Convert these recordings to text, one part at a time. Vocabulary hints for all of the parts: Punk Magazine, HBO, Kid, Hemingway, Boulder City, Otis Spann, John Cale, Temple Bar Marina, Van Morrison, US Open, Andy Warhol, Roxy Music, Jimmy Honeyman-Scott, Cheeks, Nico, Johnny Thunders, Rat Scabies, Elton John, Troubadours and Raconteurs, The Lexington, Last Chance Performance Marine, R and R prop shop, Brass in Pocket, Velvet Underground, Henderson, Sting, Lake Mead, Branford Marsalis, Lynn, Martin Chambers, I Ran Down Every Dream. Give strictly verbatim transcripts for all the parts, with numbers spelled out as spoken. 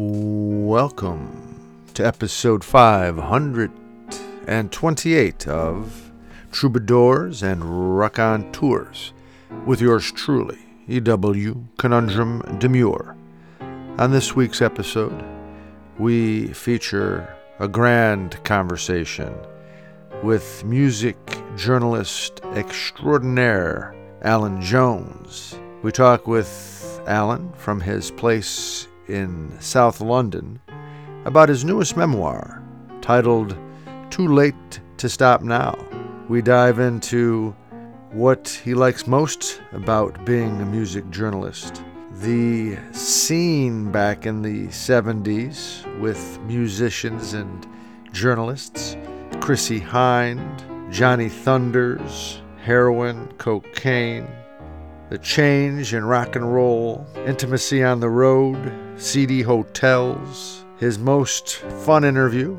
Welcome to episode five hundred twenty-eight of Troubadours and Raconteurs with yours truly, E W. Conundrum Demure. On this week's episode, we feature a grand conversation with music journalist extraordinaire Allan Jones. We talk with Allan from his place in South London about his newest memoir titled Too Late to Stop Now. We dive into what he likes most about being a music journalist, the scene back in the seventies with musicians and journalists, Chrissie Hynde, Johnny Thunders, heroin, cocaine, the change in rock and roll, intimacy on the road, seedy hotels, his most fun interview,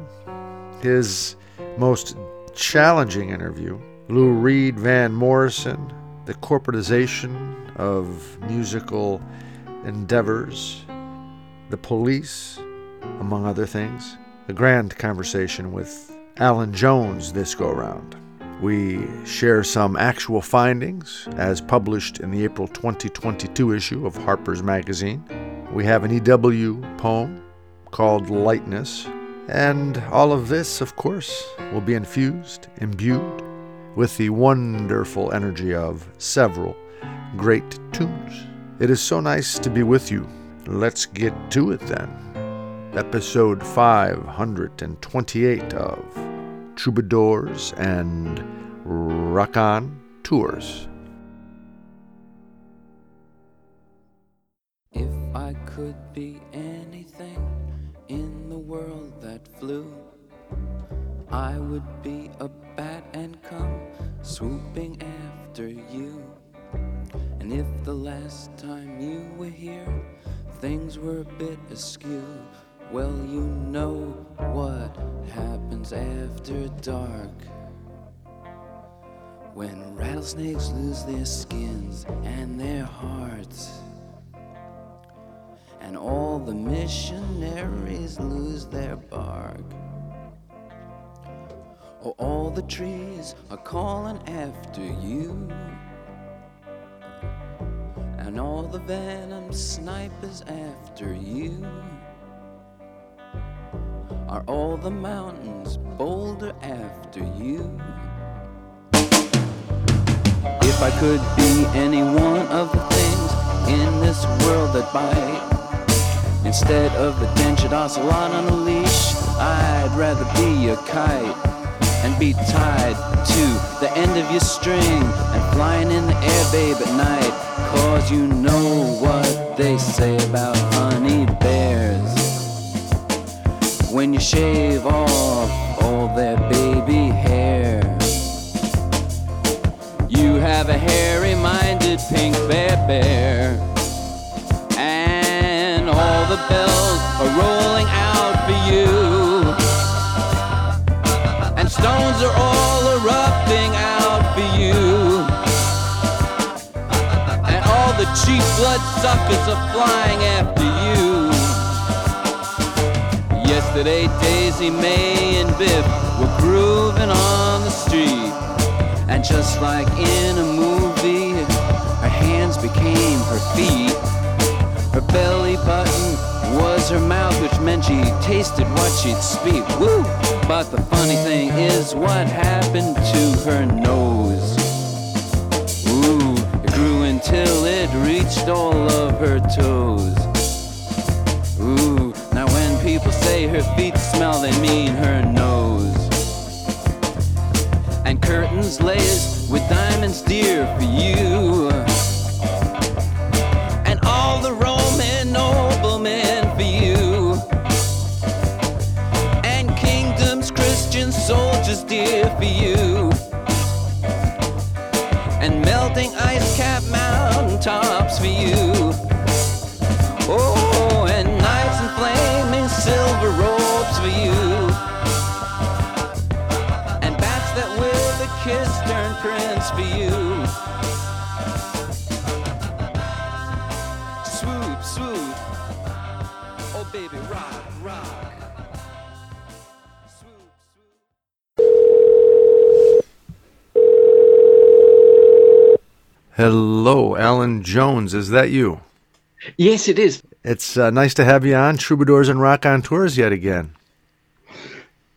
his most challenging interview, Lou Reed, Van Morrison, the corporatization of musical endeavors, The Police, among other things. A grand conversation with Allan Jones this go-round. We share some actual findings as published in the April twenty twenty-two issue of Harper's Magazine. We have an E W poem called Lightness, and all of this, of course, will be infused, imbued with the wonderful energy of several great tunes. It is so nice to be with you. Let's get to it then. Episode five hundred twenty-eight of Troubadours and Raconteurs. If I could be anything in the world that flew, I would be a bat and come swooping after you. And if the last time you were here, things were a bit askew, well, you know what happens after dark, when rattlesnakes lose their skins and their hearts, and all the missionaries lose their bark, or all the trees are calling after you, and all the venom snipers after you. Are all the mountains bolder after you? If I could be any one of the things in this world that bite, instead of the dented ocelot on a leash, I'd rather be a kite and be tied to the end of your string and flying in the air, babe, at night. 'Cause you know what they say about honey bears, when you shave off all their baby hair, you have a hairy-minded pink bear bear, and all the bells are rolling out for you, and stones are all erupting out for you, and all the cheap bloodsuckers are flying after you. Yesterday, Daisy, May, and Biff were grooving on the street, and just like in a movie, her hands became her feet. Her belly button was her mouth, which meant she tasted what she'd speak. Woo! But the funny thing is what happened to her nose. Ooh, it grew until it reached all of her toes. Ooh. People say her feet smell, they mean her nose. And curtains laced with diamonds dear for you, and all the Roman noblemen for you, and kingdoms, Christian soldiers dear for you, and melting ice-capped mountaintops for you. Oh, and knights and flaming silver robes for you, and bats that with a kiss turn prince for you. baby, rock, rock. Hello, Allan Jones, is that you? Yes, it is. It's uh, nice to have you on Troubadours and Raconteurs yet again.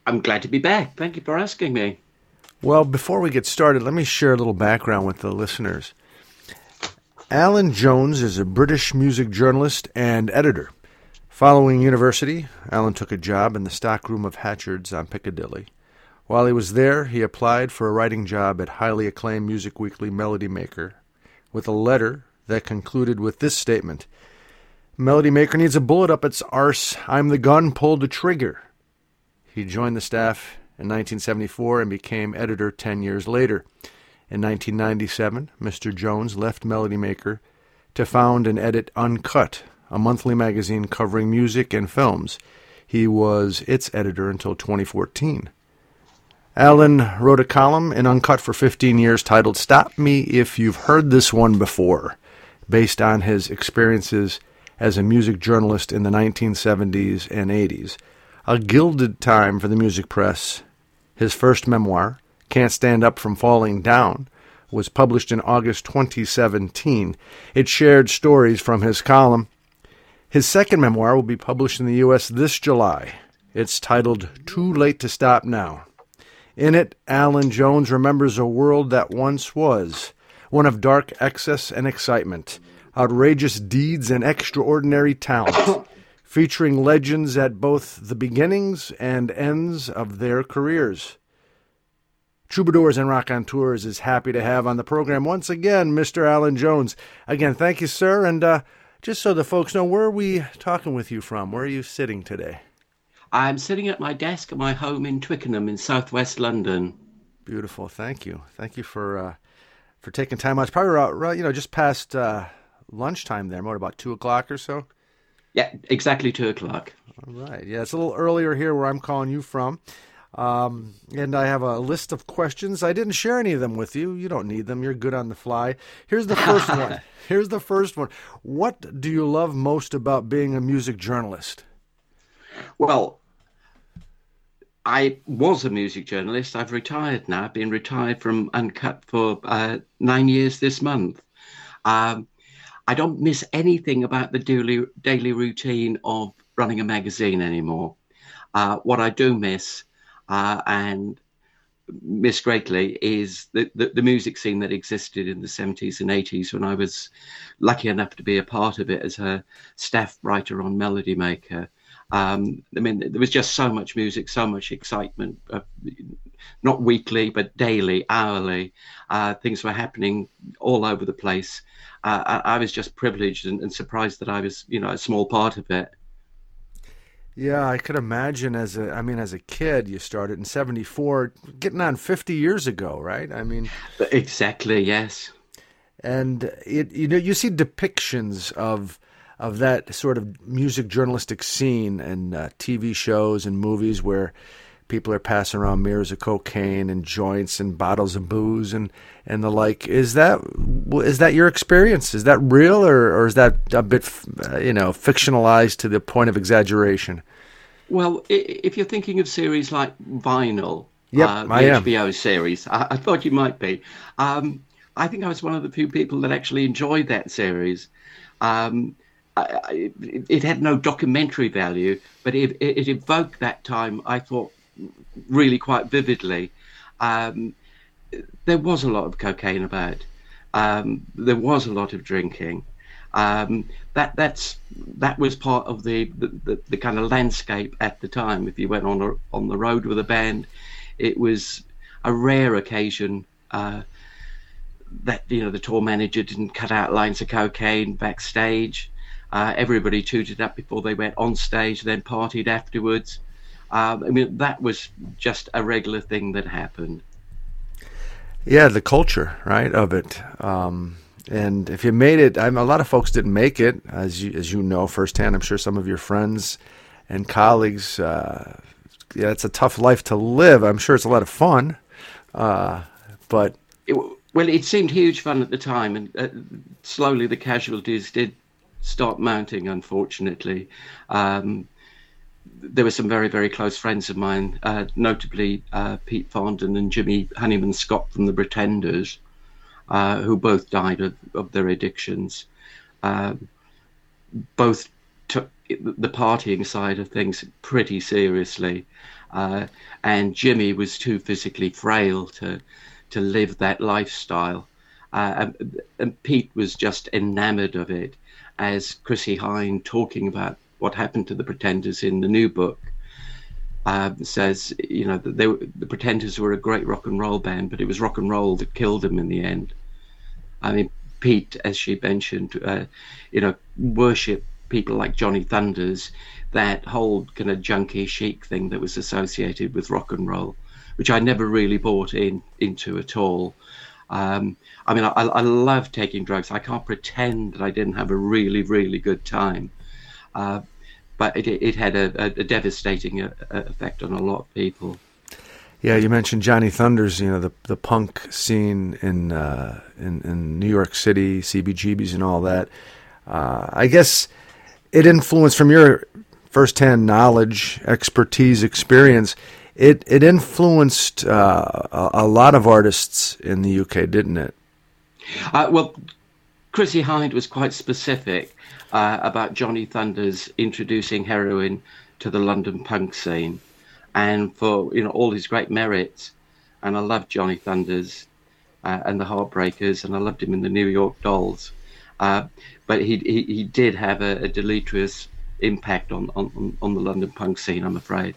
I'm glad to be back. Thank you for asking me. Well, before we get started, let me share a little background with the listeners. Allan Jones is a British music journalist and editor. Following university, Allan took a job in the stockroom of Hatchard's on Piccadilly. While he was there, he applied for a writing job at highly acclaimed music weekly Melody Maker, with a letter that concluded with this statement: Melody Maker needs a bullet up its arse. I'm the gun, pull the trigger. He joined the staff in nineteen seventy-four and became editor ten years later. In nineteen ninety-seven, Mister Jones left Melody Maker to found and edit Uncut, a monthly magazine covering music and films. He was its editor until twenty fourteen. Allan wrote a column in Uncut for fifteen years titled Stop Me If You've Heard This One Before, based on his experiences as a music journalist in the nineteen seventies and eighties. A gilded time for the music press. His first memoir, Can't Stand Up From Falling Down, was published in August twenty seventeen. It shared stories from his column. His second memoir will be published in the U S this July. It's titled Too Late to Stop Now. In it, Allan Jones remembers a world that once was one of dark excess and excitement, outrageous deeds and extraordinary talent, featuring legends at both the beginnings and ends of their careers. Troubadours and Raconteurs is happy to have on the program once again Mister Allan Jones. Again, thank you, sir. And uh, just so the folks know, where are we talking with you from? Where are you sitting today? I'm sitting at my desk at my home in Twickenham in southwest London. Beautiful. Thank you. Thank you for uh, for taking time out. It's probably around, you know, just past uh, lunchtime there, what, about two o'clock or so? Yeah, exactly two o'clock. All right. Yeah, it's a little earlier here where I'm calling you from. Um, and I have a list of questions. I didn't share any of them with you. You don't need them. You're good on the fly. Here's the first one. Here's the first one. What do you love most about being a music journalist? Well, I was a music journalist. I've retired now. I've been retired from Uncut for uh, nine years this month. Um, I don't miss anything about the daily, daily routine of running a magazine anymore. Uh, what I do miss Uh, and miss greatly is the, the, the music scene that existed in the seventies and eighties when I was lucky enough to be a part of it as a staff writer on Melody Maker. Um, I mean, there was just so much music, so much excitement, uh, not weekly, but daily, hourly. Uh, things were happening all over the place. Uh, I, I was just privileged and, and surprised that I was, you know, a small part of it. Yeah, I could imagine as a, I mean, as a kid, you started in seventy-four, getting on fifty years ago, right? I mean, exactly, yes. And it, you know, you see depictions of of that sort of music journalistic scene in uh, T V shows and movies where people are passing around mirrors of cocaine and joints and bottles of booze and, and the like. Is that is that your experience? Is that real, or, or is that a bit, you know, fictionalized to the point of exaggeration? Well, if you're thinking of series like Vinyl, yep, uh, the I H B O am. series, I, I thought you might be. Um, I think I was one of the few people that actually enjoyed that series. Um I, I, it had no documentary value, but it, it evoked that time, I thought, really quite vividly. Um, there was a lot of cocaine about. Um, there was a lot of drinking. Um, that that's that was part of the the, the the kind of landscape at the time. If you went on a, on the road with a band, it was a rare occasion uh, that, you know, the tour manager didn't cut out lines of cocaine backstage. Uh, everybody tooted up before they went on stage, then partied afterwards. Um, I mean, that was just a regular thing that happened. Yeah, the culture, right, of it. Um, and if you made it, I mean, a lot of folks didn't make it, as you, as you know firsthand. I'm sure some of your friends and colleagues, uh, yeah, it's a tough life to live. I'm sure it's a lot of fun. Uh, but it, well, it seemed huge fun at the time, and uh, slowly the casualties did start mounting, unfortunately. Um, there were some very, very close friends of mine, uh, notably uh, Pete Farndon and Jimmy Honeyman-Scott from The Pretenders, uh, who both died of, of their addictions. Um, both took the partying side of things pretty seriously. Uh, and Jimmy was too physically frail to to live that lifestyle. Uh, and, and Pete was just enamored of it, as Chrissie Hynde, talking about what happened to the Pretenders in the new book, uh, says, you know, that they were, the Pretenders were a great rock and roll band, but it was rock and roll that killed them in the end. I mean, Pete, as she mentioned, uh, you know, worshipped people like Johnny Thunders, that whole kind of junky chic thing that was associated with rock and roll, which I never really bought in into at all. Um, I mean, I, I love taking drugs. I can't pretend that I didn't have a really, really good time. Uh, but it, it had a, a devastating a, a effect on a lot of people. Yeah, you mentioned Johnny Thunders. You know, the the punk scene in uh, in, in New York City, C B G Bs and all that. Uh, I guess it influenced, from your first-hand knowledge, expertise, experience, it it influenced uh, a, a lot of artists in the U K, didn't it? Uh, well, Chrissie Hynde was quite specific uh, about Johnny Thunders introducing heroin to the London punk scene. And for, you know, all his great merits, and I loved Johnny Thunders uh, and the Heartbreakers, and I loved him in the New York Dolls. Uh, but he, he he did have a, a deleterious impact on, on, on the London punk scene, I'm afraid.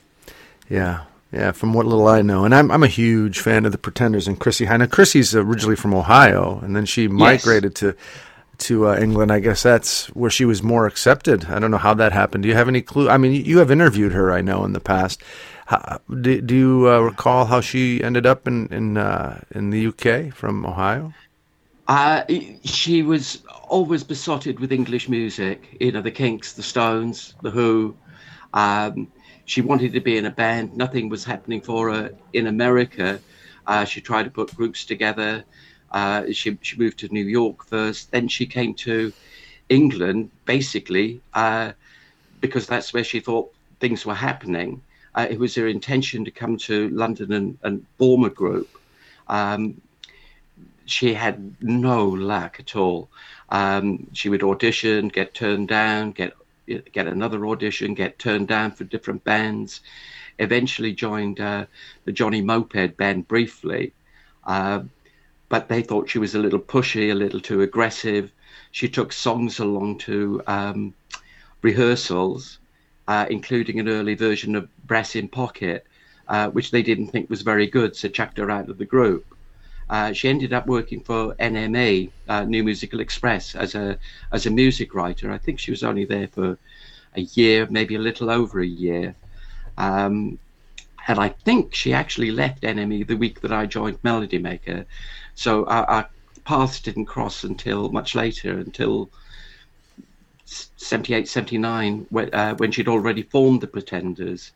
Yeah, yeah. From what little I know, and I'm I'm a huge fan of the Pretenders and Chrissie Hynde. Chrissie's originally from Ohio, and then she migrated yes. to to uh, England. I guess that's where she was more accepted. I don't know how that happened. Do you have any clue? I mean, you have interviewed her, I know, in the past. How, do, do you uh, recall how she ended up in in, uh, in the U K from Ohio? Uh, she was always besotted with English music, you know, the Kinks, the Stones, the Who. Um, she wanted to be in a band. Nothing was happening for her in America. Uh, she tried to put groups together. Uh, she, she moved to New York first. Then she came to England, basically, uh, because that's where she thought things were happening. Uh, it was her intention to come to London and, and form a group. Um, She had no luck at all. Um, she would audition, get turned down, get get another audition, get turned down for different bands. Eventually joined uh, the Johnny Moped band briefly, uh, but they thought she was a little pushy, a little too aggressive. She took songs along to um, rehearsals, uh, including an early version of Brass in Pocket, uh, which they didn't think was very good, so chucked her out of the group. Uh, she ended up working for N M E, uh, New Musical Express, as a as a music writer. I think she was only there for a year, maybe a little over a year. Um, and I think she actually left N M E the week that I joined Melody Maker. So our, our paths didn't cross until much later, until seventy-eight, seventy-nine, when, uh, when she'd already formed the Pretenders.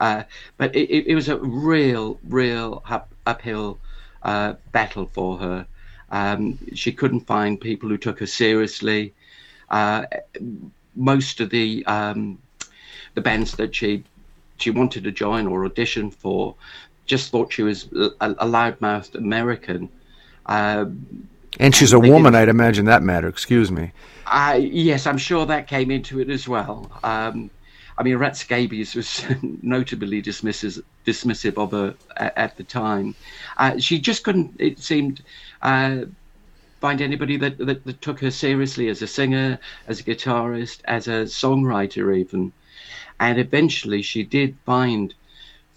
Uh, but it, it was a real, real up, uphill Uh, battle for her. Um, she couldn't find people who took her seriously. Uh, most of the um, the bands that she she wanted to join or audition for just thought she was a, a loudmouthed American. Uh, and she's a woman. I'd imagine that mattered. Excuse me. Uh, yes, I'm sure that came into it as well. Um, I mean, Rat Scabies was notably dismissive, dismissive of her at the time. Uh, she just couldn't, it seemed, uh, find anybody that, that, that took her seriously as a singer, as a guitarist, as a songwriter even. And eventually she did find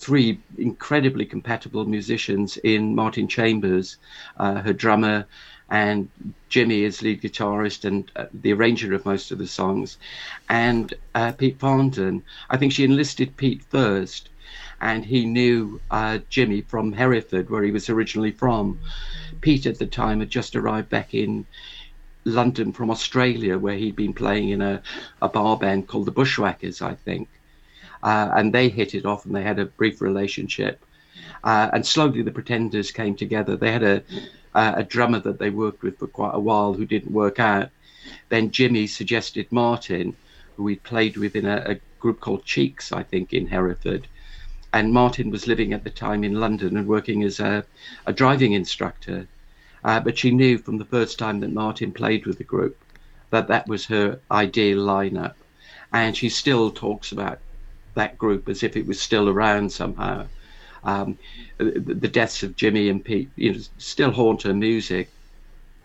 three incredibly compatible musicians in Martin Chambers, uh, her drummer, and Jimmy is lead guitarist and uh, the arranger of most of the songs, and uh, Pete Farndon. I think she enlisted Pete first, and he knew uh, Jimmy from Hereford, where he was originally from. Pete at the time had just arrived back in London from Australia, where he'd been playing in a, a bar band called The Bushwhackers, I think. Uh, and they hit it off and they had a brief relationship. Uh, and slowly the Pretenders came together. They had a Uh, a drummer that they worked with for quite a while who didn't work out, then Jimmy suggested Martin, who we played with in a, a group called Cheeks, I think, in Hereford. And Martin was living at the time in London and working as a, a driving instructor. Uh, but she knew from the first time that Martin played with the group that that was her ideal lineup. And she still talks about that group as if it was still around somehow. Um, the deaths of Jimmy and Pete, you know, still haunt her music.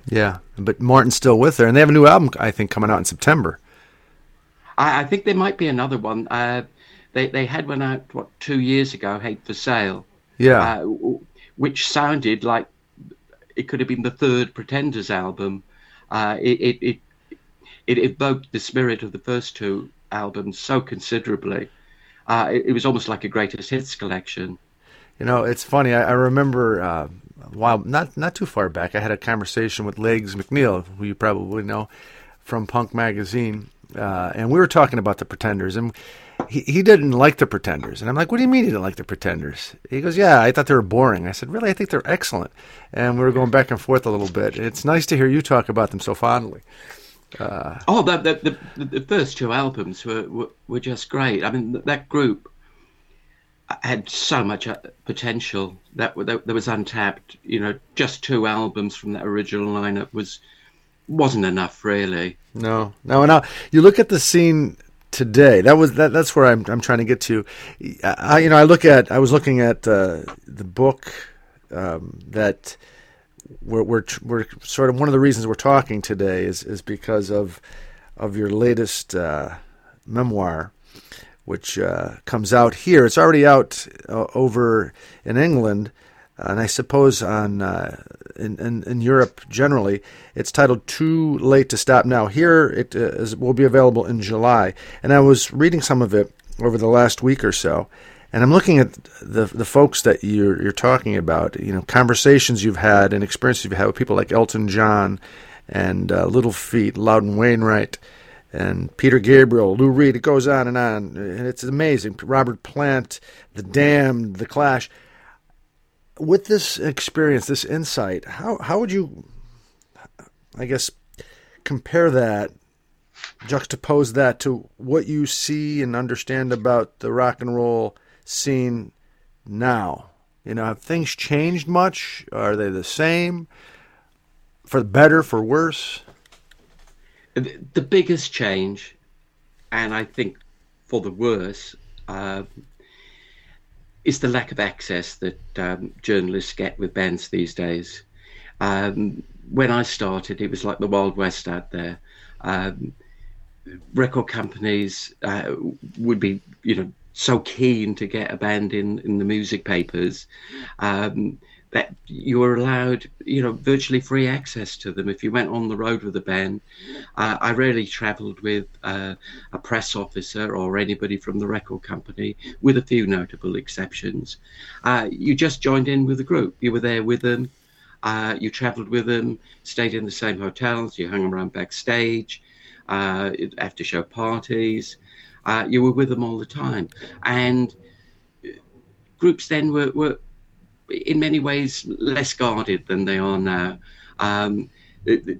Yeah, but Martin's still with her, and they have a new album, I think, coming out in September. I, I think there might be another one. Uh, they they had one out what two years ago, Hate for Sale. Yeah, uh, which sounded like it could have been the third Pretenders album. Uh, it, it it it evoked the spirit of the first two albums so considerably. Uh, it, it was almost like a greatest hits collection. You know, it's funny. I, I remember uh, a while, not not too far back, I had a conversation with Legs McNeil, who you probably know from Punk Magazine, uh, and we were talking about the Pretenders, and he, he didn't like the Pretenders. And I'm like, what do you mean you didn't like the Pretenders? He goes, yeah, I thought they were boring. I said, really? I think they're excellent. And we were going back and forth a little bit. It's nice to hear you talk about them so fondly. Uh, oh, the, the, the, the first two albums were, were, were just great. I mean, that group had so much potential that, that that was untapped. You know, just two albums from that original lineup was wasn't enough, really. No, no, no. You look at the scene today. That was that. That's where I'm. I'm trying to get to. I, you know, I look at. I was looking at uh, the book um, that we're, we're we're sort of one of the reasons we're talking today is is because of of your latest uh, memoir, which uh, comes out here. It's already out uh, over in England, and I suppose on uh, in, in, in Europe generally. It's titled Too Late to Stop Now. Here it is, will be available in July. And I was reading some of it over the last week or so, and I'm looking at the the folks that you're, you're talking about, you know, conversations you've had and experiences you've had with people like Elton John and uh, Little Feat, Loudon Wainwright, and Peter Gabriel, Lou Reed. It goes on and on, and it's amazing. Robert Plant, The Damned, The Clash. With this experience, this insight, how how would you, I guess, compare that, juxtapose that to what you see and understand about the rock and roll scene now? You know, have things changed much? Are they the same? For better, for worse? The biggest change, and I think for the worse, uh, is the lack of access that um, journalists get with bands these days. Um, when I started, it was like the Wild West out there. Um, record companies uh, would be, you know, so keen to get a band in, in the music papers um, that you were allowed, you know, virtually free access to them if you went on the road with a band. Uh, I rarely travelled with uh, a press officer or anybody from the record company, with a few notable exceptions. Uh, you just joined in with the group. You were there with them. Uh, you travelled with them, stayed in the same hotels. You hung around backstage, uh, after show parties. Uh, you were with them all the time. And groups then were... were in many ways less guarded than they are now. Um, that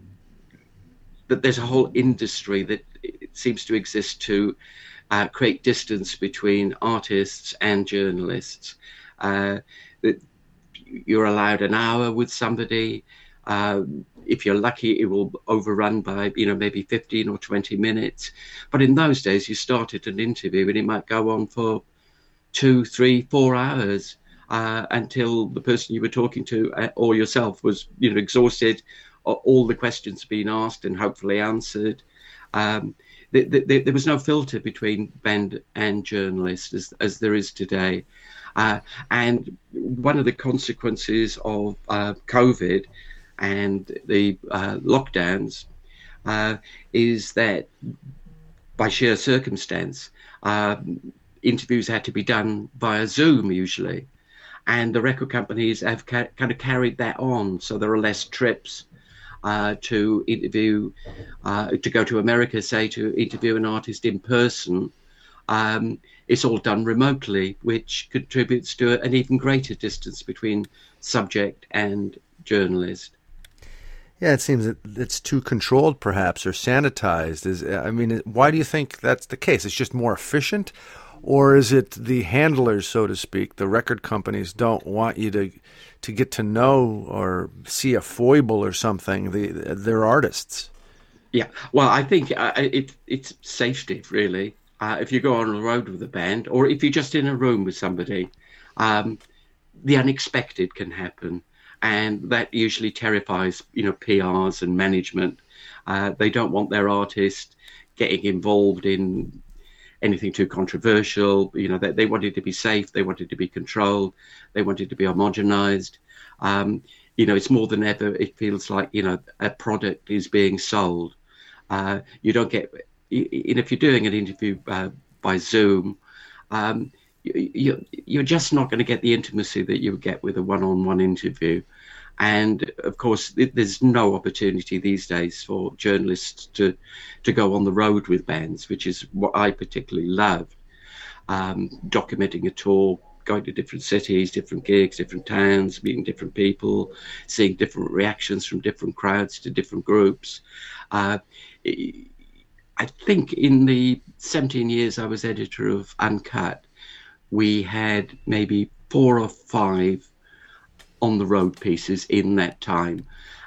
there's a whole industry that it seems to exist to uh, create distance between artists and journalists. Uh, that you're allowed an hour with somebody. Uh, if you're lucky, it will overrun by, you know, maybe fifteen or twenty minutes. But in those days, you started an interview and it might go on for two, three, four hours. Uh, until the person you were talking to uh, or yourself was, you know, exhausted, or all the questions being asked and hopefully answered. Um, th- th- there was no filter between band and journalist as, as there is today. Uh, and one of the consequences of uh, COVID and the uh, lockdowns uh, is that by sheer circumstance, uh, interviews had to be done via Zoom usually. And the record companies have ca- kind of carried that on. So there are less trips uh, to interview, uh, to go to America, say, to interview an artist in person. Um, it's all done remotely, which contributes to an even greater distance between subject and journalist. Yeah, it seems that it's too controlled, perhaps, or sanitized. Is I mean, why do you think that's the case? It's just more efficient, or is it the handlers, so to speak, the record companies don't want you to to get to know or see a foible or something, the, their artists? Yeah, well, I think uh, it, it's safety, really. Uh, if you go on the road with a band, or if you're just in a room with somebody, um, the unexpected can happen. And that usually terrifies, you know, P Rs and management. Uh, they don't want their artist getting involved in anything too controversial. You know, they, they wanted to be safe. They wanted to be controlled. They wanted to be homogenized. Um, you know, it's more than ever. It feels like, you know, a product is being sold. Uh, you don't get, and if you're doing an interview uh, by Zoom, um, you, you're just not going to get the intimacy that you get with a one-on-one interview. And, of course, there's no opportunity these days for journalists to, to go on the road with bands, which is what I particularly loved. Um, documenting a tour, going to different cities, different gigs, different towns, meeting different people, seeing different reactions from different crowds to different groups. Uh, I think in the seventeen years I was editor of Uncut, we had maybe four or five on-the-road pieces in that time.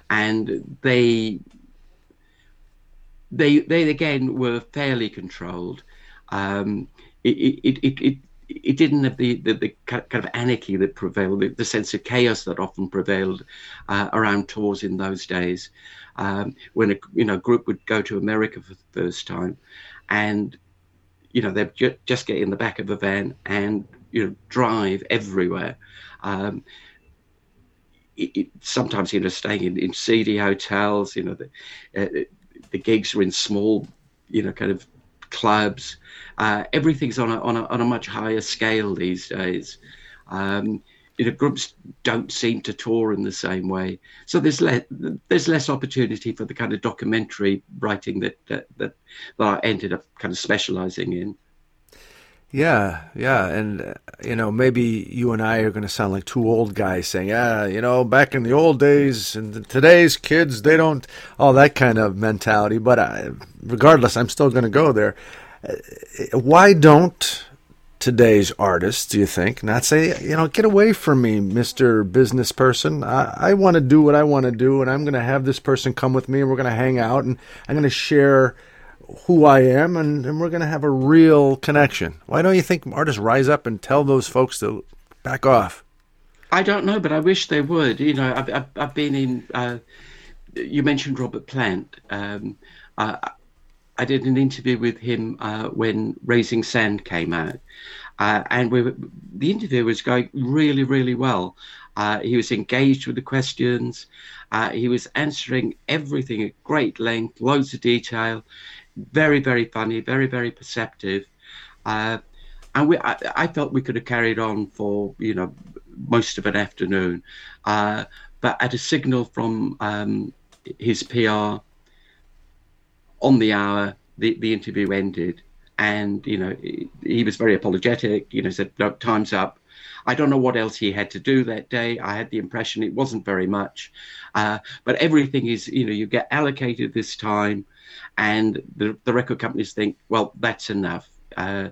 And they, they, they again, were fairly controlled. Um, it, it, it, it, it didn't have the, the, the kind of anarchy that prevailed, the, the sense of chaos that often prevailed uh, around tours in those days. Um, when a you know, group would go to America for the first time and you know, they'd ju- just get in the back of a van and, you know, drive everywhere. Um, it, it, sometimes, you know, staying in, in seedy hotels, you know, the, uh, the gigs are in small, you know, kind of clubs. Uh, everything's on a, on, a, on a much higher scale these days. Um, you know, groups don't seem to tour in the same way. So there's, le- there's less opportunity for the kind of documentary writing that, that, that, that I ended up kind of specializing in. Yeah, yeah. And, uh, you know, maybe you and I are going to sound like two old guys saying, ah, you know, back in the old days and today's kids, they don't, all that kind of mentality. But I, regardless, I'm still going to go there. Uh, why don't today's artists, do you think, not say, you know, get away from me, Mister Business Person. I, I want to do what I want to do, and I'm going to have this person come with me, and we're going to hang out, and I'm going to share who I am, and, and we're going to have a real connection. Why don't you think artists rise up and tell those folks to back off? I don't know, but I wish they would. You know, I've, I've, I've been in, uh, you mentioned Robert Plant. Um, I, I did an interview with him uh, when Raising Sand came out. Uh, and we were, the interview was going really, really well. Uh, he was engaged with the questions. Uh, he was answering everything at great length, loads of detail, very, very funny, very, very perceptive. Uh, and we, I, I felt we could have carried on for, you know, most of an afternoon. Uh, but at a signal from um, his P R, on the hour, the, the interview ended, and, you know, he, he was very apologetic, you know, said, no, time's up. I don't know what else he had to do that day. I had the impression it wasn't very much. Uh, but everything is, you know, you get allocated this time, and the, the record companies think, well, that's enough. Uh,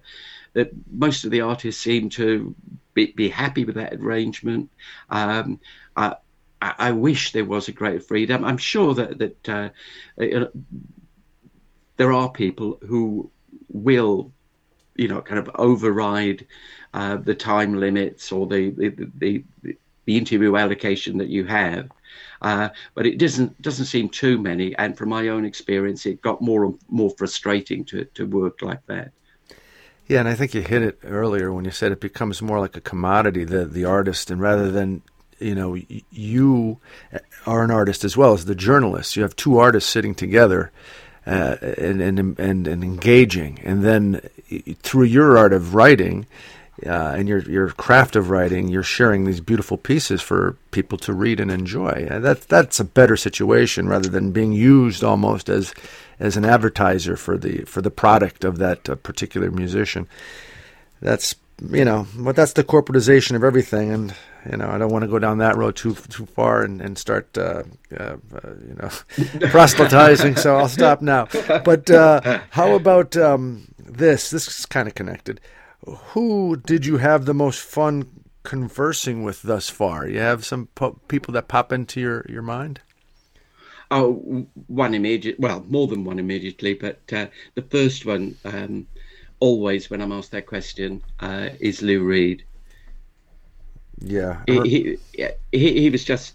that most of the artists seem to be, be happy with that arrangement. Um, I, I wish there was a greater freedom. I'm sure that, that uh, it, there are people who will, you know, kind of override uh, the time limits or the the, the the interview allocation that you have, uh, but it doesn't doesn't seem too many. And from my own experience, it got more and more frustrating to to work like that. Yeah, and I think you hit it earlier when you said it becomes more like a commodity, the the artist, and rather than, you know, you are an artist as well as the journalist. You have two artists sitting together. Uh, and, and and and engaging, and then through your art of writing uh, and your your craft of writing, you're sharing these beautiful pieces for people to read and enjoy. Uh, that that's a better situation rather than being used almost as as an advertiser for the for the product of that uh, particular musician. That's you know, but that's the corporatization of everything, and you know, I don't want to go down that road too too far and, and start, uh, uh, you know, proselytizing, so I'll stop now. But uh, how about um, this? This is kind of connected. Who did you have the most fun conversing with thus far? You have some po- people that pop into your, your mind? Oh, one immediate. Well, more than one immediately, but uh, the first one, um, always when I'm asked that question, uh, is Lou Reed. Yeah, he, he he he was just.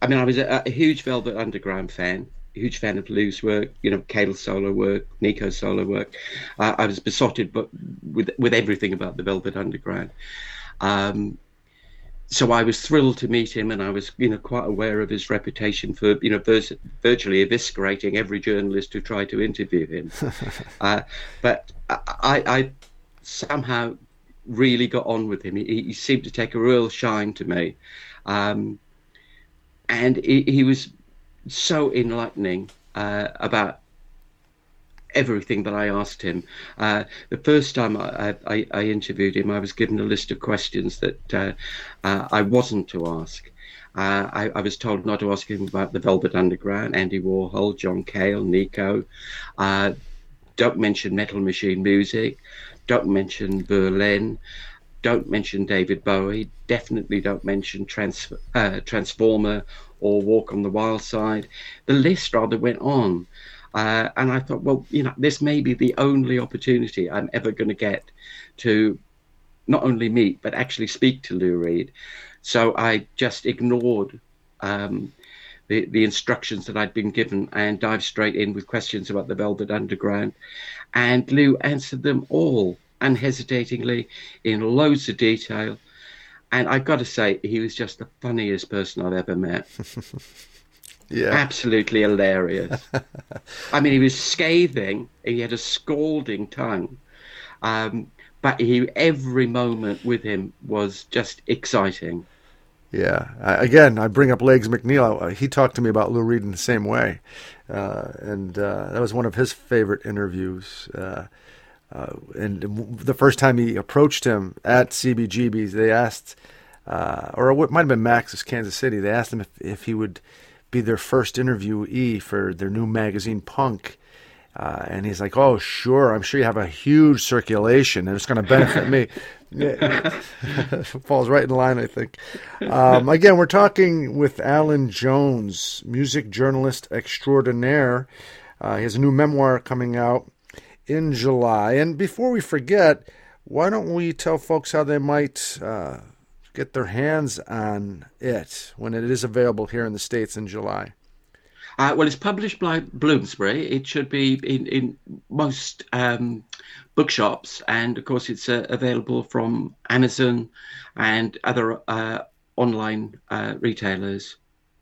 I mean, I was a, a huge Velvet Underground fan, huge fan of Lou's work. You know, Cale's solo work, Nico's solo work. Uh, I was besotted, but with with everything about the Velvet Underground. Um, so I was thrilled to meet him, and I was, you know, quite aware of his reputation for, you know, vers- virtually eviscerating every journalist who tried to interview him. uh, but I, I somehow really got on with him. He, he seemed to take a real shine to me, um, and he, he was so enlightening uh, about everything that I asked him. Uh, the first time I, I, I interviewed him, I was given a list of questions that uh, uh, I wasn't to ask. Uh, I, I was told not to ask him about the Velvet Underground, Andy Warhol, John Cale, Nico. Uh, don't mention Metal Machine Music. Don't mention Berlin. Don't mention David Bowie. Definitely don't mention Trans- uh, Transformer or Walk on the Wild Side. The list rather went on. Uh, and I thought, well, you know, this may be the only opportunity I'm ever going to get to not only meet, but actually speak to Lou Reed. So I just ignored um, the, the instructions that I'd been given and dived straight in with questions about the Velvet Underground. And Lou answered them all unhesitatingly in loads of detail. And I've got to say, he was just the funniest person I've ever met. Yeah, absolutely hilarious. I mean, he was scathing. He had a scalding tongue, um, but he every moment with him was just exciting. Yeah. I, again, I bring up Legs McNeil. I, he talked to me about Lou Reed in the same way, uh, and uh, that was one of his favorite interviews. Uh, uh, and the first time he approached him at C B G Bs, they asked, uh, or it might have been Max's Kansas City. They asked him if, if he would be their first interviewee for their new magazine, Punk. Uh, and he's like, oh, sure, I'm sure you have a huge circulation and it's going to benefit me. Falls right in line, I think. Um, again, we're talking with Allan Jones, music journalist extraordinaire. Uh, he has a new memoir coming out in July. And before we forget, why don't we tell folks how they might... Uh, get their hands on it when it is available here in the States in July? Uh, well, it's published by Bloomsbury. It should be in, in most um, bookshops. And, of course, it's uh, available from Amazon and other uh, online uh, retailers.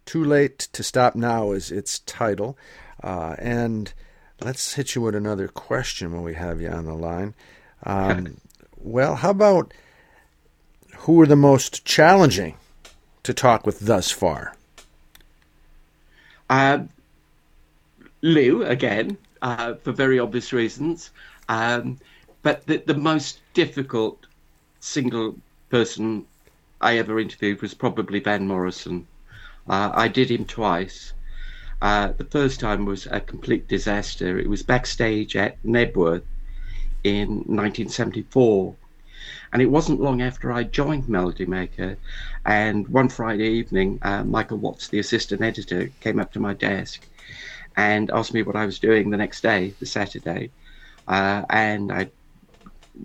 Too Late to Stop Now is its title. Uh, and let's hit you with another question when we have you on the line. Um, well, how about... who are the most challenging to talk with thus far? Uh, Lou, again, uh, for very obvious reasons. Um, but the, the most difficult single person I ever interviewed was probably Van Morrison. Uh, I did him twice. Uh, the first time was a complete disaster. It was backstage at Nebworth in nineteen seventy-four. And it wasn't long after I joined Melody Maker, and one Friday evening, uh, Michael Watts, the assistant editor, came up to my desk and asked me what I was doing the next day, the Saturday, uh, and I had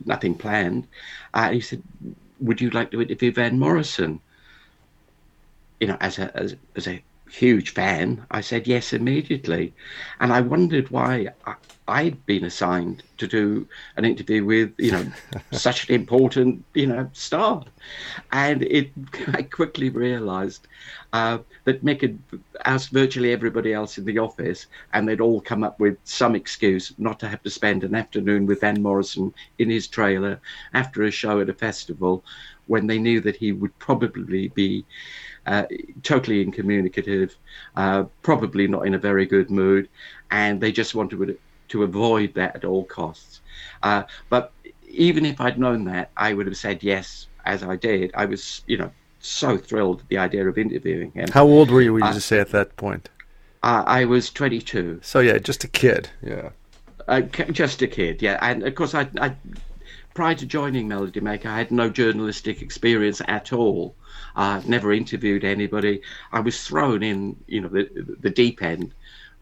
nothing planned. Uh, he said, "Would you like to interview Van Morrison?" You know, as a as, as a huge fan, I said yes immediately, and I wondered why. I, I'd been assigned to do an interview with, you know, such an important, you know, star. And it, I quickly realised uh, that Mick had asked virtually everybody else in the office, and they'd all come up with some excuse not to have to spend an afternoon with Van Morrison in his trailer after a show at a festival, when they knew that he would probably be uh, totally incommunicative, uh, probably not in a very good mood, and they just wanted to... to avoid that at all costs. Uh, but even if I'd known that, I would have said yes, as I did. I was, you know, so thrilled at the idea of interviewing him. How old were you, would you uh, say, at that point? Uh, I was twenty-two. So, yeah, just a kid. Yeah. Uh, just a kid, yeah. And, of course, I, I prior to joining Melody Maker, I had no journalistic experience at all. I uh, never interviewed anybody. I was thrown in, you know, the, the deep end,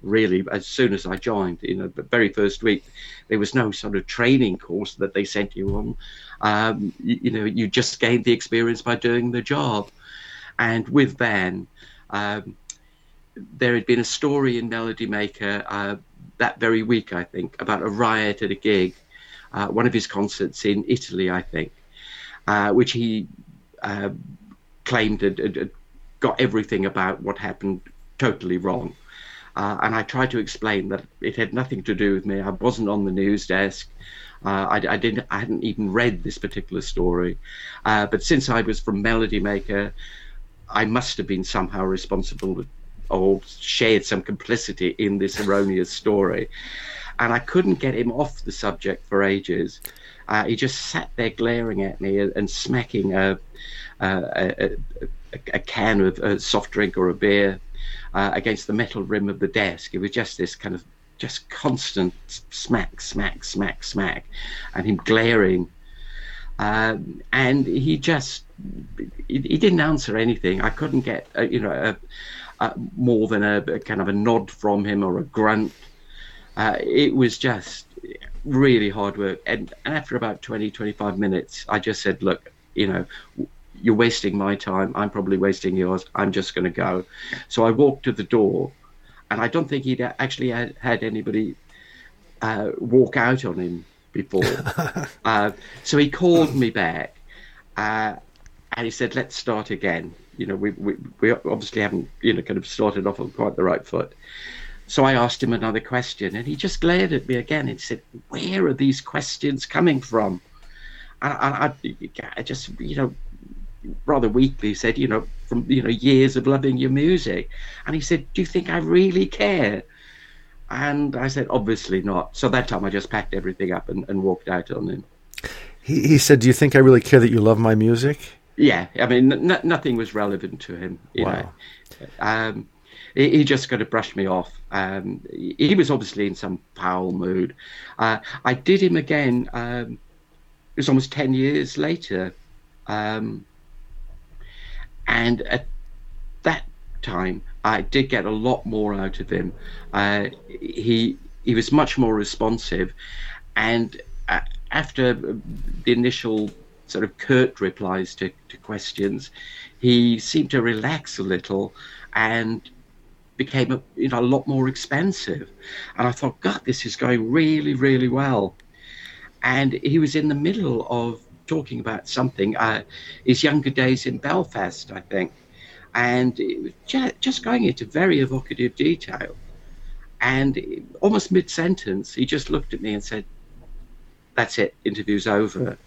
really, as soon as I joined. You know, the very first week, there was no sort of training course that they sent you on. Um, you, you know, you just gained the experience by doing the job. And with Van, um, there had been a story in Melody Maker uh, that very week, I think, about a riot at a gig, uh, one of his concerts in Italy, I think, uh, which he... Uh, claimed had, had got everything about what happened totally wrong. Uh, and I tried to explain that it had nothing to do with me. I wasn't on the news desk. Uh, I, I, didn't, I hadn't even read this particular story. Uh, but since I was from Melody Maker, I must have been somehow responsible or shared some complicity in this erroneous story. And I couldn't get him off the subject for ages. Uh, he just sat there glaring at me and, and smacking a, a, a, a can of a soft drink or a beer uh, against the metal rim of the desk. It was just this kind of just constant smack, smack, smack, smack, and him glaring. Um, and he just, he, he didn't answer anything. I couldn't get, uh, you know, a, a, more than a, a kind of a nod from him or a grunt. Uh, it was just really hard work. And, and after about twenty, twenty-five minutes, I just said, look, you know, you're wasting my time. I'm probably wasting yours. I'm just going to go. So I walked to the door, and I don't think he'd actually had, had anybody uh, walk out on him before. uh, so he called me back, uh, and he said, let's start again. You know, we, we, we obviously haven't, you know, kind of started off on quite the right foot. So I asked him another question, and he just glared at me again and said, where are these questions coming from? And I, I, I just, you know, rather weakly said, you know, from, you know, years of loving your music. And he said, do you think I really care? And I said, obviously not. So that time I just packed everything up and, and walked out on him. He, he said, do you think I really care that you love my music? Yeah. I mean, n- nothing was relevant to him. You wow. know. Um, He just kind of brushed me off. Um, he was obviously in some foul mood. Uh, I did him again. Um, it was almost ten years later. Um, and at that time, I did get a lot more out of him. Uh, he he was much more responsive. And uh, after the initial sort of curt replies to, to questions, he seemed to relax a little and became a, you know, a lot more expensive. And I thought, God, this is going really, really well. And he was in the middle of talking about something, uh, his younger days in Belfast, I think. And it was ju- just going into very evocative detail. And it, almost mid-sentence, he just looked at me and said, that's it, interview's over.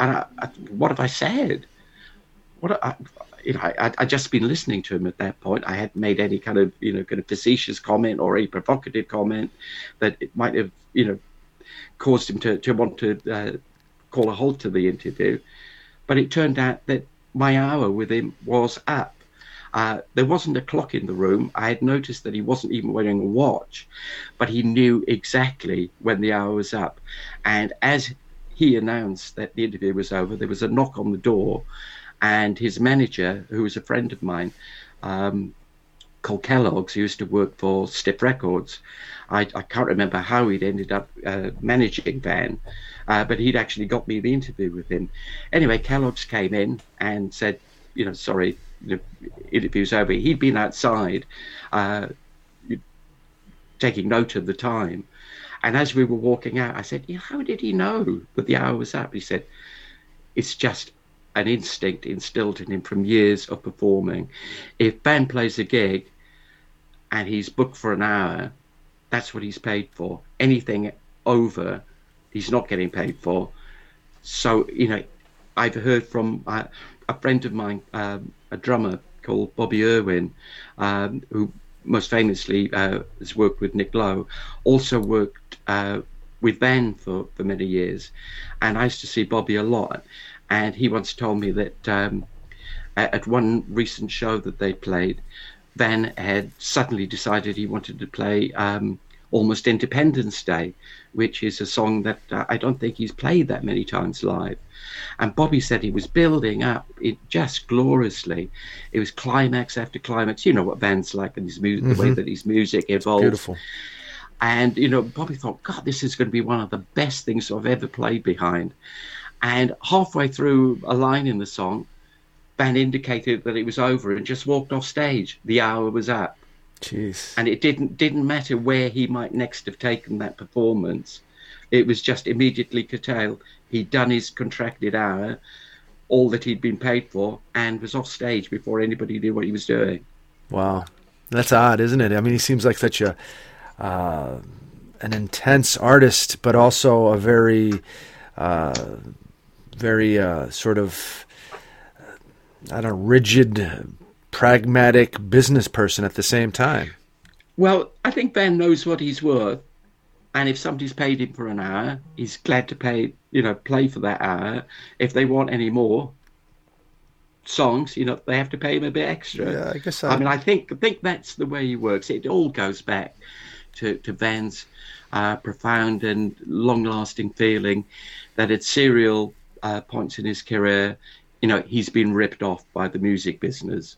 And I, I, what have I said? What I, you know, I, I'd just been listening to him at that point. I hadn't made any kind of, you know, kind of facetious comment or a provocative comment that it might have, you know, caused him to, to want to uh, call a halt to the interview. But it turned out that my hour with him was up. Uh, there wasn't a clock in the room. I had noticed that he wasn't even wearing a watch, but he knew exactly when the hour was up. And as he announced that the interview was over, there was a knock on the door. And his manager, who was a friend of mine, um, called Kellogg's, who used to work for Stiff Records. I, I can't remember how he'd ended up uh, managing Van, uh, but he'd actually got me the interview with him. Anyway, Kellogg's came in and said, you know, sorry, the interview's over. He'd been outside uh, taking note of the time. And as we were walking out, I said, yeah, how did he know that the hour was up? He said, it's just an instinct instilled in him from years of performing. If Ben plays a gig and he's booked for an hour, that's what he's paid for. Anything over, he's not getting paid for. So, you know, I've heard from uh, a friend of mine, um, a drummer called Bobby Irwin, um, who most famously uh, has worked with Nick Lowe, also worked uh, with Ben for, for many years. And I used to see Bobby a lot. And he once told me that um, at one recent show that they played, Van had suddenly decided he wanted to play um, Almost Independence Day, which is a song that uh, I don't think he's played that many times live. And Bobby said he was building up it just gloriously. It was climax after climax. You know what Van's like, and his music, mm-hmm. the way that his music evolves. It's beautiful. And, you know, Bobby thought, God, this is going to be one of the best things I've ever played behind. And halfway through a line in the song, Van indicated that it was over and just walked off stage. The hour was up. Jeez. And it didn't didn't matter where he might next have taken that performance. It was just immediately curtailed. He'd done his contracted hour, all that he'd been paid for, and was off stage before anybody knew what he was doing. Wow. That's odd, isn't it? I mean, he seems like such a uh, an intense artist, but also a very, uh, very uh, sort of, I don't know, rigid, pragmatic business person at the same time. Well, I think Van knows what he's worth. And if somebody's paid him for an hour, he's glad to pay, you know, play for that hour. If they want any more songs, you know, they have to pay him a bit extra. Yeah, I guess so. I mean, I think I think that's the way he works. It all goes back to, to Van's uh, profound and long-lasting feeling that at serial uh, points in his career, you know, he's been ripped off by the music business.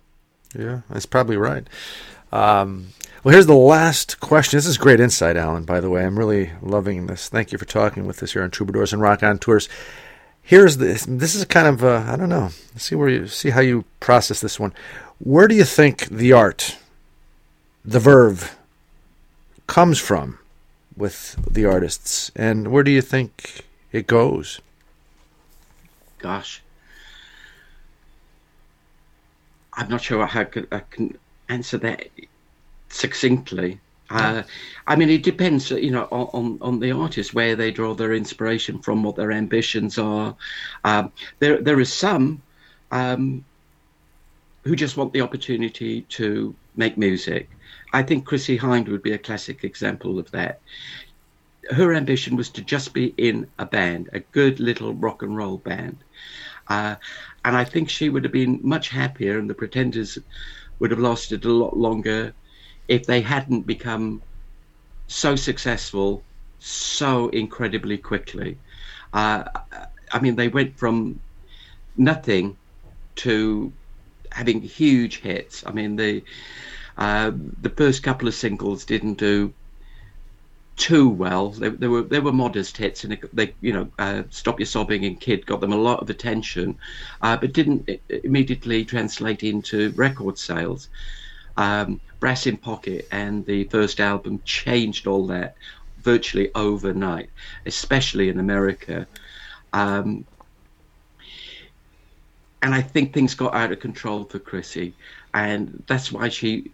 Yeah, that's probably right. Um, well, here's the last question. This is great insight, Allan, by the way. I'm really loving this. Thank you for talking with us here on Troubadours and Raconteurs. Here's this. This is kind of, uh, I don't know, let's see where you see how you process this one. Where do you think the art, the verve, comes from with the artists? And where do you think it goes? Gosh. I'm not sure how I can, I can answer that succinctly. Uh, I mean, it depends, you know, on, on the artist, where they draw their inspiration from, what their ambitions are. Um, there there is some um, who just want the opportunity to make music. I think Chrissie Hynde would be a classic example of that. Her ambition was to just be in a band, a good little rock and roll band. Uh, and I think she would have been much happier, and the Pretenders would have lasted a lot longer if they hadn't become so successful so incredibly quickly. Uh, I mean, they went from nothing to having huge hits. I mean, the uh, the first couple of singles didn't do too well. They, they were they were modest hits, and they, you know, uh, Stop Your Sobbing and Kid got them a lot of attention, uh, but didn't immediately translate into record sales. Um, Brass in Pocket and the first album changed all that virtually overnight, especially in America. Um, and I think things got out of control for Chrissie, and that's why she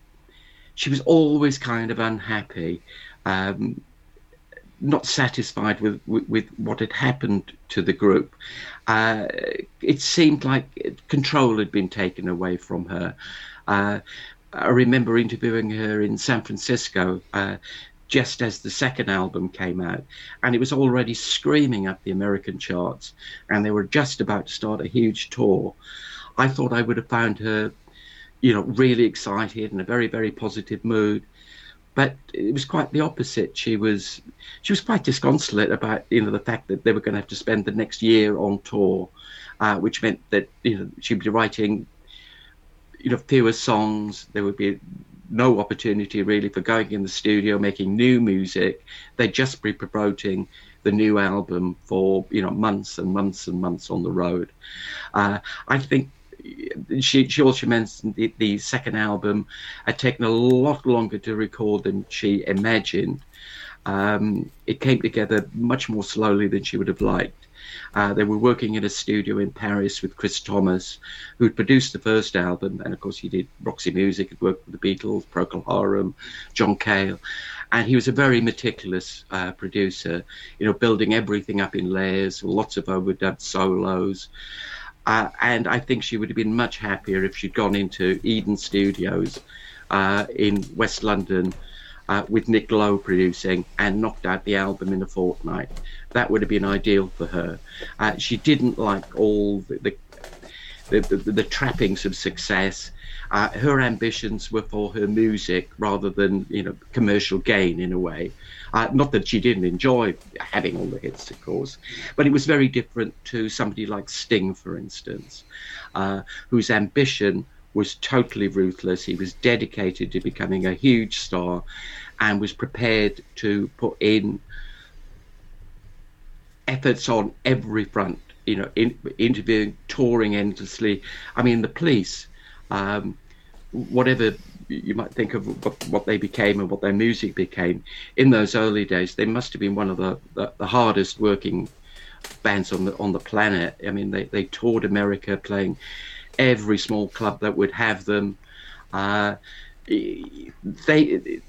she was always kind of unhappy. Um, not satisfied with, with, with what had happened to the group. Uh, it seemed like control had been taken away from her. Uh, I remember interviewing her in San Francisco uh, just as the second album came out, and it was already screaming up the American charts, and they were just about to start a huge tour. I thought I would have found her, you know, really excited and a very, very positive mood. But it was quite the opposite. She was she was quite disconsolate about, you know, the fact that they were going to have to spend the next year on tour, uh, which meant that, you know, she'd be writing, you know, fewer songs. There would be no opportunity really for going in the studio, making new music. They'd just be promoting the new album for, you know, months and months and months on the road. Uh, I think She, she also mentioned the, the second album had taken a lot longer to record than she imagined. Um, it came together much more slowly than she would have liked. Uh, they were working in a studio in Paris with Chris Thomas, who had produced the first album, and of course he did Roxy Music, had worked with the Beatles, Procol Harum, John Cale, and he was a very meticulous uh, producer, you know, building everything up in layers, lots of overdubbed solos. Uh, and I think she would have been much happier if she'd gone into Eden Studios uh, in West London uh, with Nick Lowe producing and knocked out the album in a fortnight. That would have been ideal for her. Uh, she didn't like all the, the the, the, the trappings of success. Uh, her ambitions were for her music rather than, you know, commercial gain in a way. Uh, not that she didn't enjoy having all the hits, of course, but it was very different to somebody like Sting, for instance, uh, whose ambition was totally ruthless. He was dedicated to becoming a huge star and was prepared to put in efforts on every front, you know, in, interviewing, touring endlessly. I mean, the Police, um, whatever you might think of what, what they became and what their music became, in those early days, they must have been one of the, the, the hardest working bands on the on the planet. I mean, they, they toured America playing every small club that would have them. Uh, they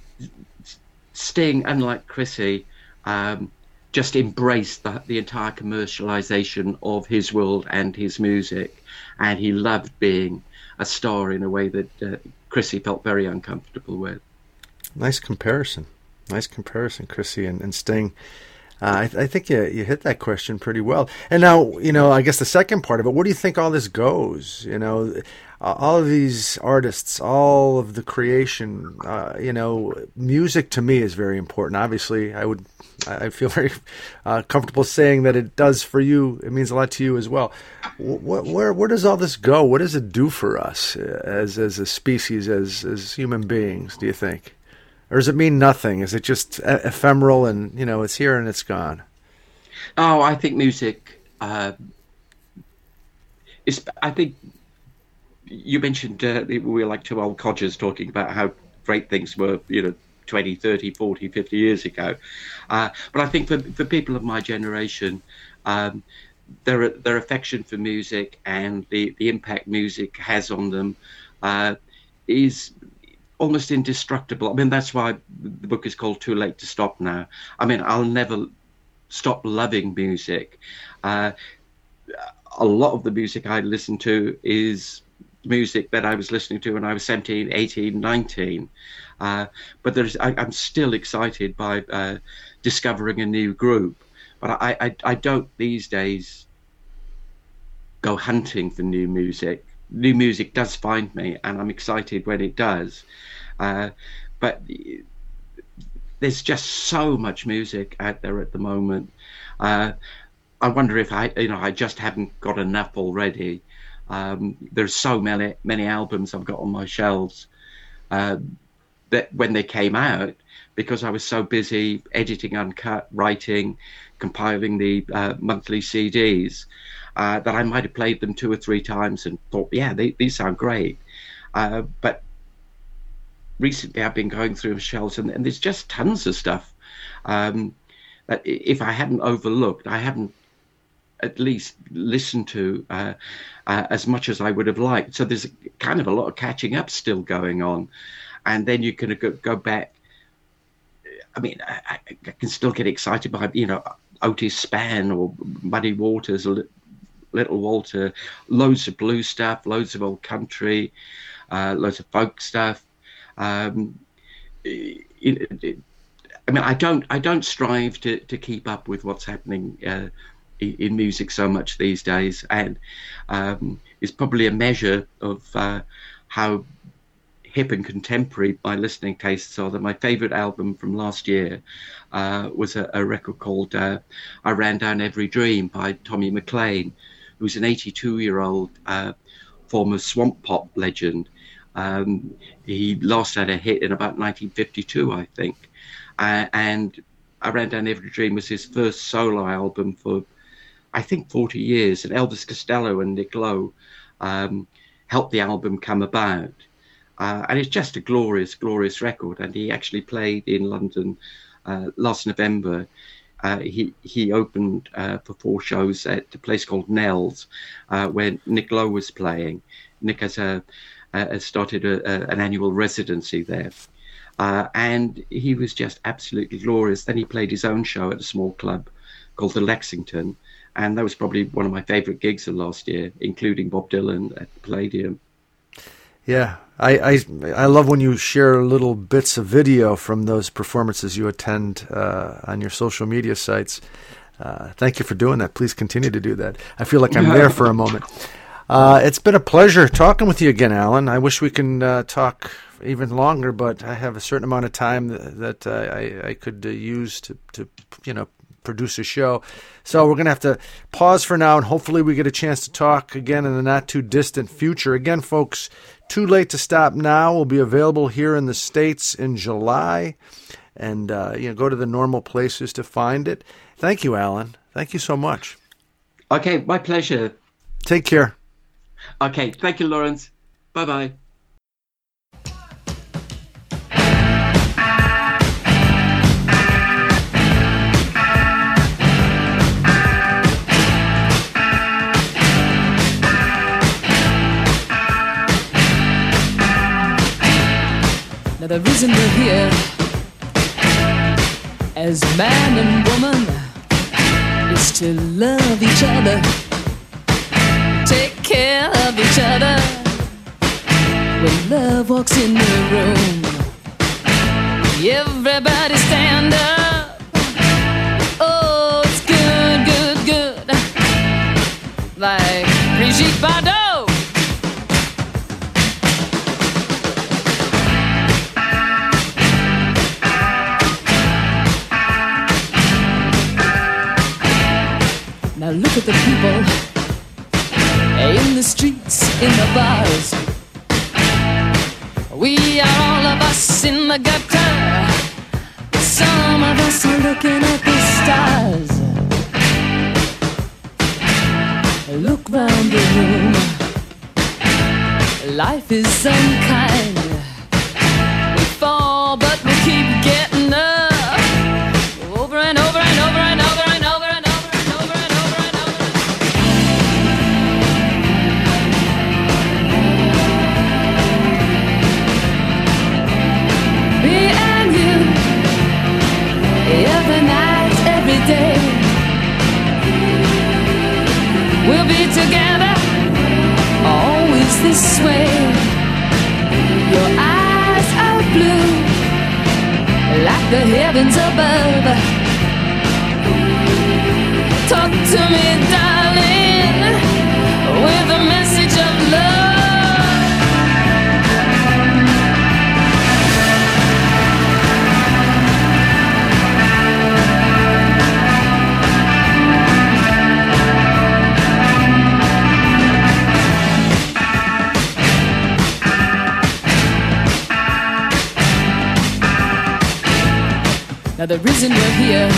Sting, unlike Chrissie, um, just embraced the, the entire commercialization of his world and his music, and he loved being a star in a way that uh, Chrissie felt very uncomfortable with. Nice comparison. Nice comparison, Chrissie and, and Sting. Uh, I, th- I think you, you hit that question pretty well. And now, you know, I guess the second part of it, where do you think all this goes? You know, uh, all of these artists, all of the creation, uh, you know, music to me is very important. Obviously, I would, I feel very uh, comfortable saying that it does for you. It means a lot to you as well. Where, where, where does all this go? What does it do for us as, as a species, as, as human beings, do you think? Or does it mean nothing? Is it just e- ephemeral and, you know, it's here and it's gone? Oh, I think music uh, is, I think you mentioned uh, we were like two old codgers talking about how great things were, you know, twenty, thirty, forty, fifty years ago. Uh, but I think for, for people of my generation, um, their, their affection for music and the, the impact music has on them uh, is almost indestructible. I mean, that's why the book is called Too Late to Stop Now. I mean, I'll never stop loving music. Uh, a lot of the music I listen to is music that I was listening to when I was seventeen, eighteen, nineteen. Uh, but there's, I, I'm still excited by uh, discovering a new group. But I, I, I don't these days go hunting for new music. New music does find me, and I'm excited when it does. Uh, but there's just so much music out there at the moment. Uh, I wonder if I, you know, I just haven't got enough already. Um, there's so many, many albums I've got on my shelves uh, that when they came out, because I was so busy editing Uncut, writing, compiling the uh, monthly C Ds, Uh, that I might have played them two or three times and thought, yeah, they, these sound great. Uh, but recently I've been going through shelves and, and there's just tons of stuff um, that if I hadn't overlooked, I hadn't at least listened to uh, uh, as much as I would have liked. So there's kind of a lot of catching up still going on. And then you can go, go back. I mean, I, I can still get excited by, you know, Otis Spann or Muddy Waters, a little, Little Walter, loads of blues stuff, loads of old country, uh, loads of folk stuff. Um, it, it, I mean, I don't, I don't strive to, to keep up with what's happening uh, in, in music so much these days, and um, it's probably a measure of uh, how hip and contemporary my listening tastes are. That my favourite album from last year uh, was a, a record called uh, "I Ran Down Every Dream" by Tommy McLean, who's an eighty-two-year-old uh, former swamp pop legend. Um, he last had a hit in about nineteen fifty-two, I think. Uh, and I Ran Down Every Dream was his first solo album for, I think, forty years. And Elvis Costello and Nick Lowe um, helped the album come about. Uh, and it's just a glorious, glorious record. And he actually played in London uh, last November. Uh, he he opened uh, for four shows at a place called Nell's, uh, where Nick Lowe was playing. Nick has a, a started a, a, an annual residency there, uh, and he was just absolutely glorious. Then he played his own show at a small club called the Lexington, and that was probably one of my favourite gigs of last year, including Bob Dylan at the Palladium. Yeah, I, I I love when you share little bits of video from those performances you attend uh, on your social media sites. Uh, thank you for doing that. Please continue to do that. I feel like I'm there for a moment. Uh, it's been a pleasure talking with you again, Allan. I wish we can uh, talk even longer, but I have a certain amount of time that, that uh, I, I could uh, use to, to, you know, produce a show. So we're going to have to pause for now, and hopefully we get a chance to talk again in the not-too-distant future. Again, folks, Too Late to Stop Now will be available here in the States in July, and uh, you know, go to the normal places to find it. Thank you, Allan. Thank you so much. Okay, my pleasure. Take care. Okay, thank you, Lawrence. Bye-bye. Now the reason we're here as man and woman is to love each other, take care of each other. When love walks in the room, everybody stand up. Oh, it's good, good, good. Like Brigitte Bardot. Now look at the people in the streets, in the bars. We are all of us in the gutter. Some of us are looking at the stars. Look round the room. Life is unkind. We fall, but we keep getting up. Over and over and over and over and over and over and over and over and over. Every night, every day, we'll be together, always this way. Your eyes are blue, like the heavens above. Talk to me, darling, with a message of love. Now the reason we're here,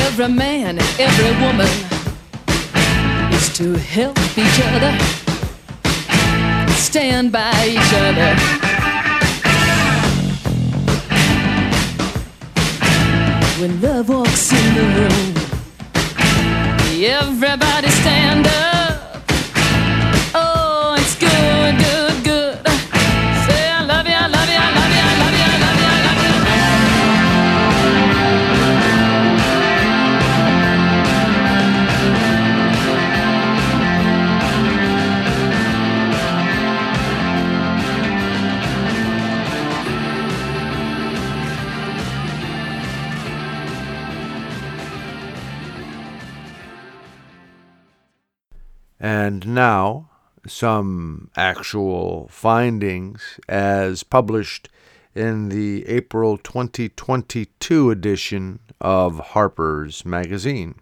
every man, every woman, is to help each other, stand by each other. When love walks in the room, everybody stand up. Oh, it's good, good, good. Say I love you, I love you, I love you, I love you, I love you, I love you. And now, some actual findings as published in the April twenty twenty-two edition of Harper's Magazine.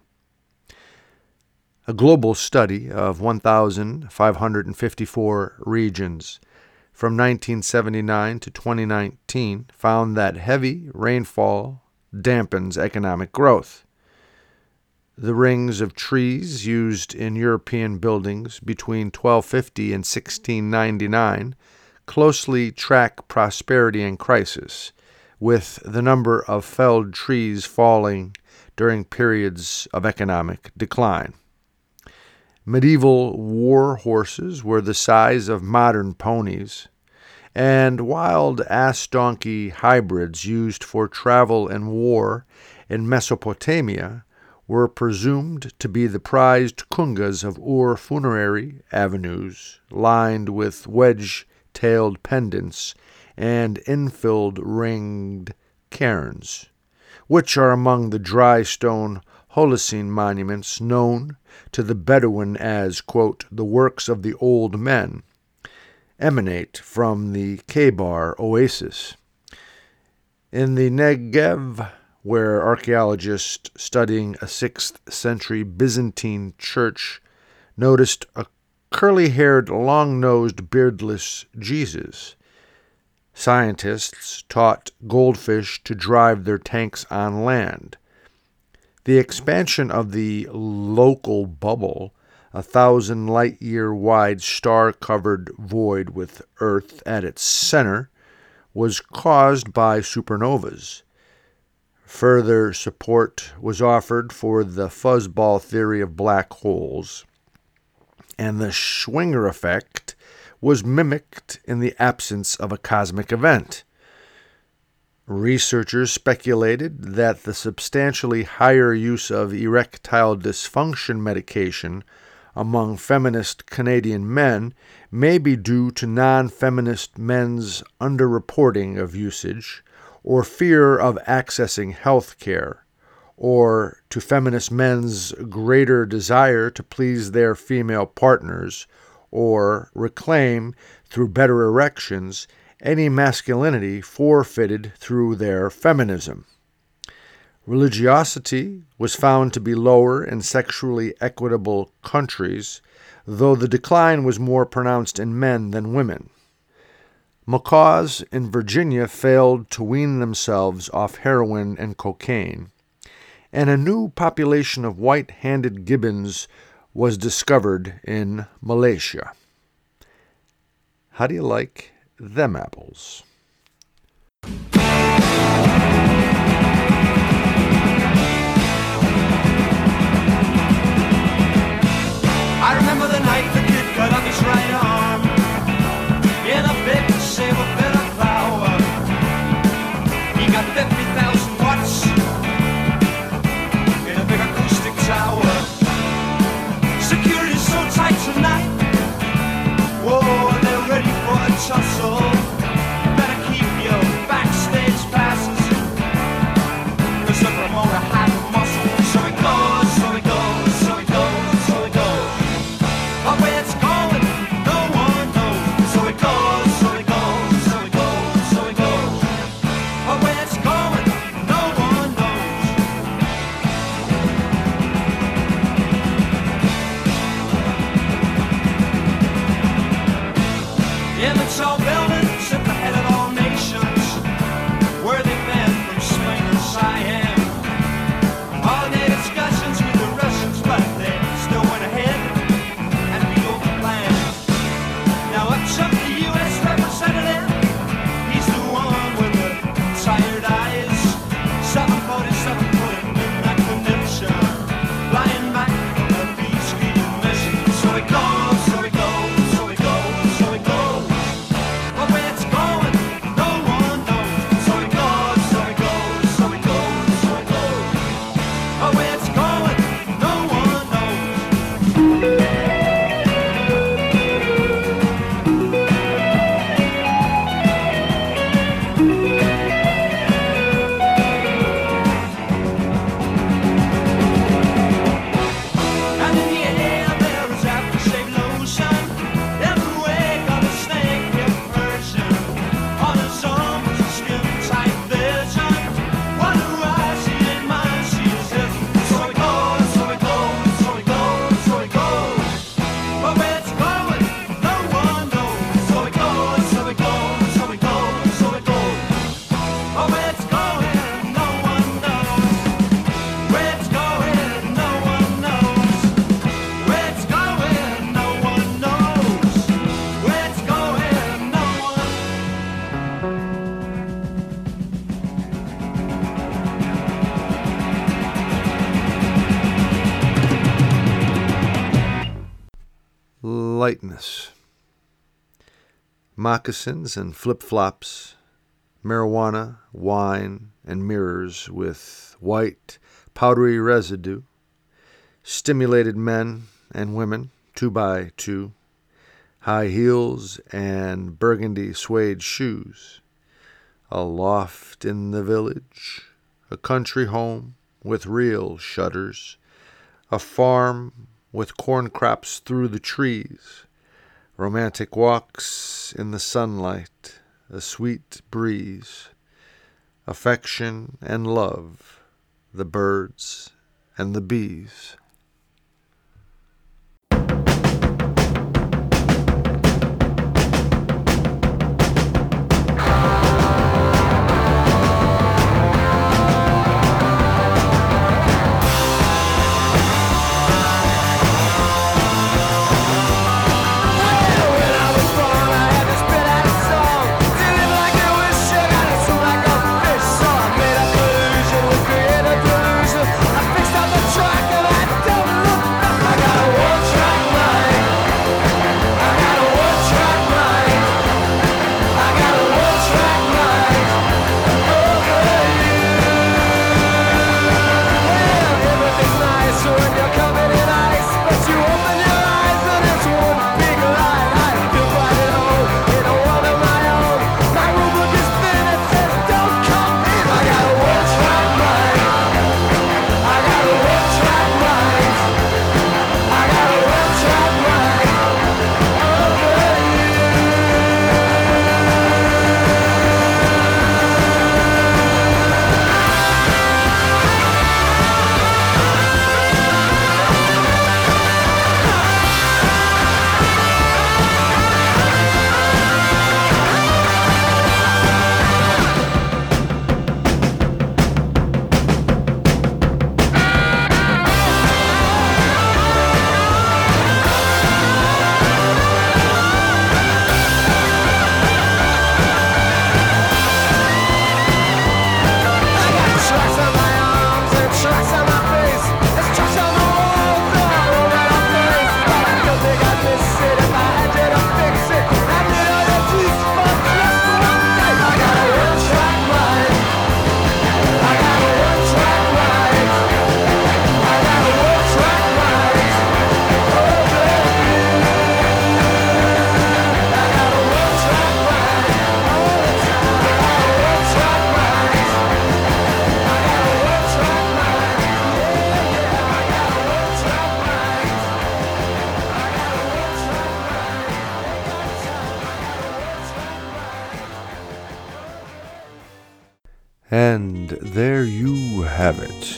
A global study of one thousand five hundred fifty-four regions from nineteen seventy-nine to twenty nineteen found that heavy rainfall dampens economic growth. The rings of trees used in European buildings between twelve fifty and sixteen ninety-nine closely track prosperity and crisis, with the number of felled trees falling during periods of economic decline. Medieval war horses were the size of modern ponies, and wild ass-donkey hybrids used for travel and war in Mesopotamia were presumed to be the prized kungas of Ur funerary avenues, lined with wedge-tailed pendants and infilled ringed cairns, which are among the dry stone Holocene monuments known to the Bedouin as, quote, the works of the old men, emanate from the Khaybar oasis. In the Negev, where archaeologists studying a sixth century Byzantine church noticed a curly-haired, long-nosed, beardless Jesus. Scientists taught goldfish to drive their tanks on land. The expansion of the local bubble, a thousand light-year wide star-covered void with Earth at its center, was caused by supernovas. Further support was offered for the fuzzball theory of black holes, and the Schwinger effect was mimicked in the absence of a cosmic event. Researchers speculated that the substantially higher use of erectile dysfunction medication among feminist Canadian men may be due to non-feminist men's underreporting of usage, or fear of accessing health care, or to feminist men's greater desire to please their female partners, or reclaim, through better erections, any masculinity forfeited through their feminism. Religiosity was found to be lower in sexually equitable countries, though the decline was more pronounced in men than women. Macaws in Virginia failed to wean themselves off heroin and cocaine, and a new population of white-handed gibbons was discovered in Malaysia. How do you like them apples? I remember the night the kid cut up his right arm in a bid to save a bit of flour. He got fifty thousand watts in a big acoustic tower. Security's so tight tonight. Whoa, they're ready for a tussle. You better keep your backstage passes. Cause the promoter had muscle. So it goes, so it goes, so it goes, so it goes. But where it's going, no one knows. So it goes, so it goes, so it goes, so it goes. But where it's going, no one knows. In the tall buildings at the head of all nations, worthy men from Spain and Siam. All their discussions with the Russians, but they still went ahead and beat over the plan. Now up jumped the U S representative. He's the one with the tired eyes. seven forty-seven foot in midnight condition, flying back from the beach, getting mission. So it goes, so it goes, so it goes, so it goes. But where it's going, no one knows. So it goes, so it goes, so it goes, so it goes. But where it's going, no one knows. And in the air there is aftershave lotion. Everywhere got a snake impression. On his arm was a skin tight vision. What do I see in mine? She says, so it goes, so it goes, so it goes, so it goes. But where it's going, no one knows. So it goes, so it goes, so it goes, so it goes. But where it's going, no one knows. Where it's going, no one knows. Where it's going, no one knows. Where it's going, no one. Lightness. Moccasins and flip-flops, marijuana, wine, and mirrors with white, powdery residue, stimulated men and women, two by two, high heels and burgundy suede shoes, a loft in the village, a country home, with real shutters, a farm with corn crops through the trees, romantic walks in the sunlight, a sweet breeze, affection and love, the birds and the bees.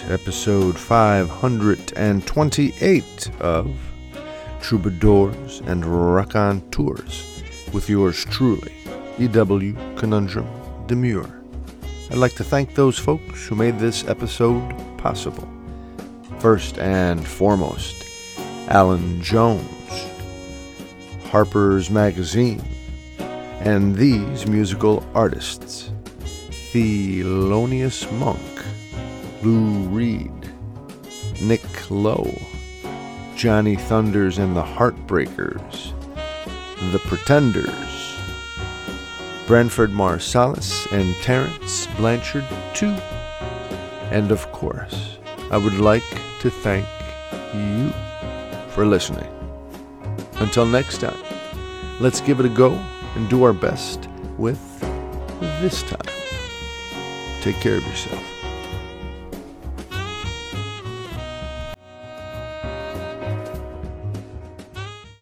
Episode five hundred twenty-eight of Troubadours and Raconteurs with yours truly, E W. Conundrum Demure. I'd like to thank those folks who made this episode possible. First and foremost, Allan Jones, Harper's Magazine, and these musical artists: Thelonious Monk, Lou Reed, Nick Lowe, Johnny Thunders and the Heartbreakers, The Pretenders, Branford Marsalis and Terrence Blanchard too. And of course, I would like to thank you for listening. Until next time, let's give it a go and do our best with this time. Take care of yourself.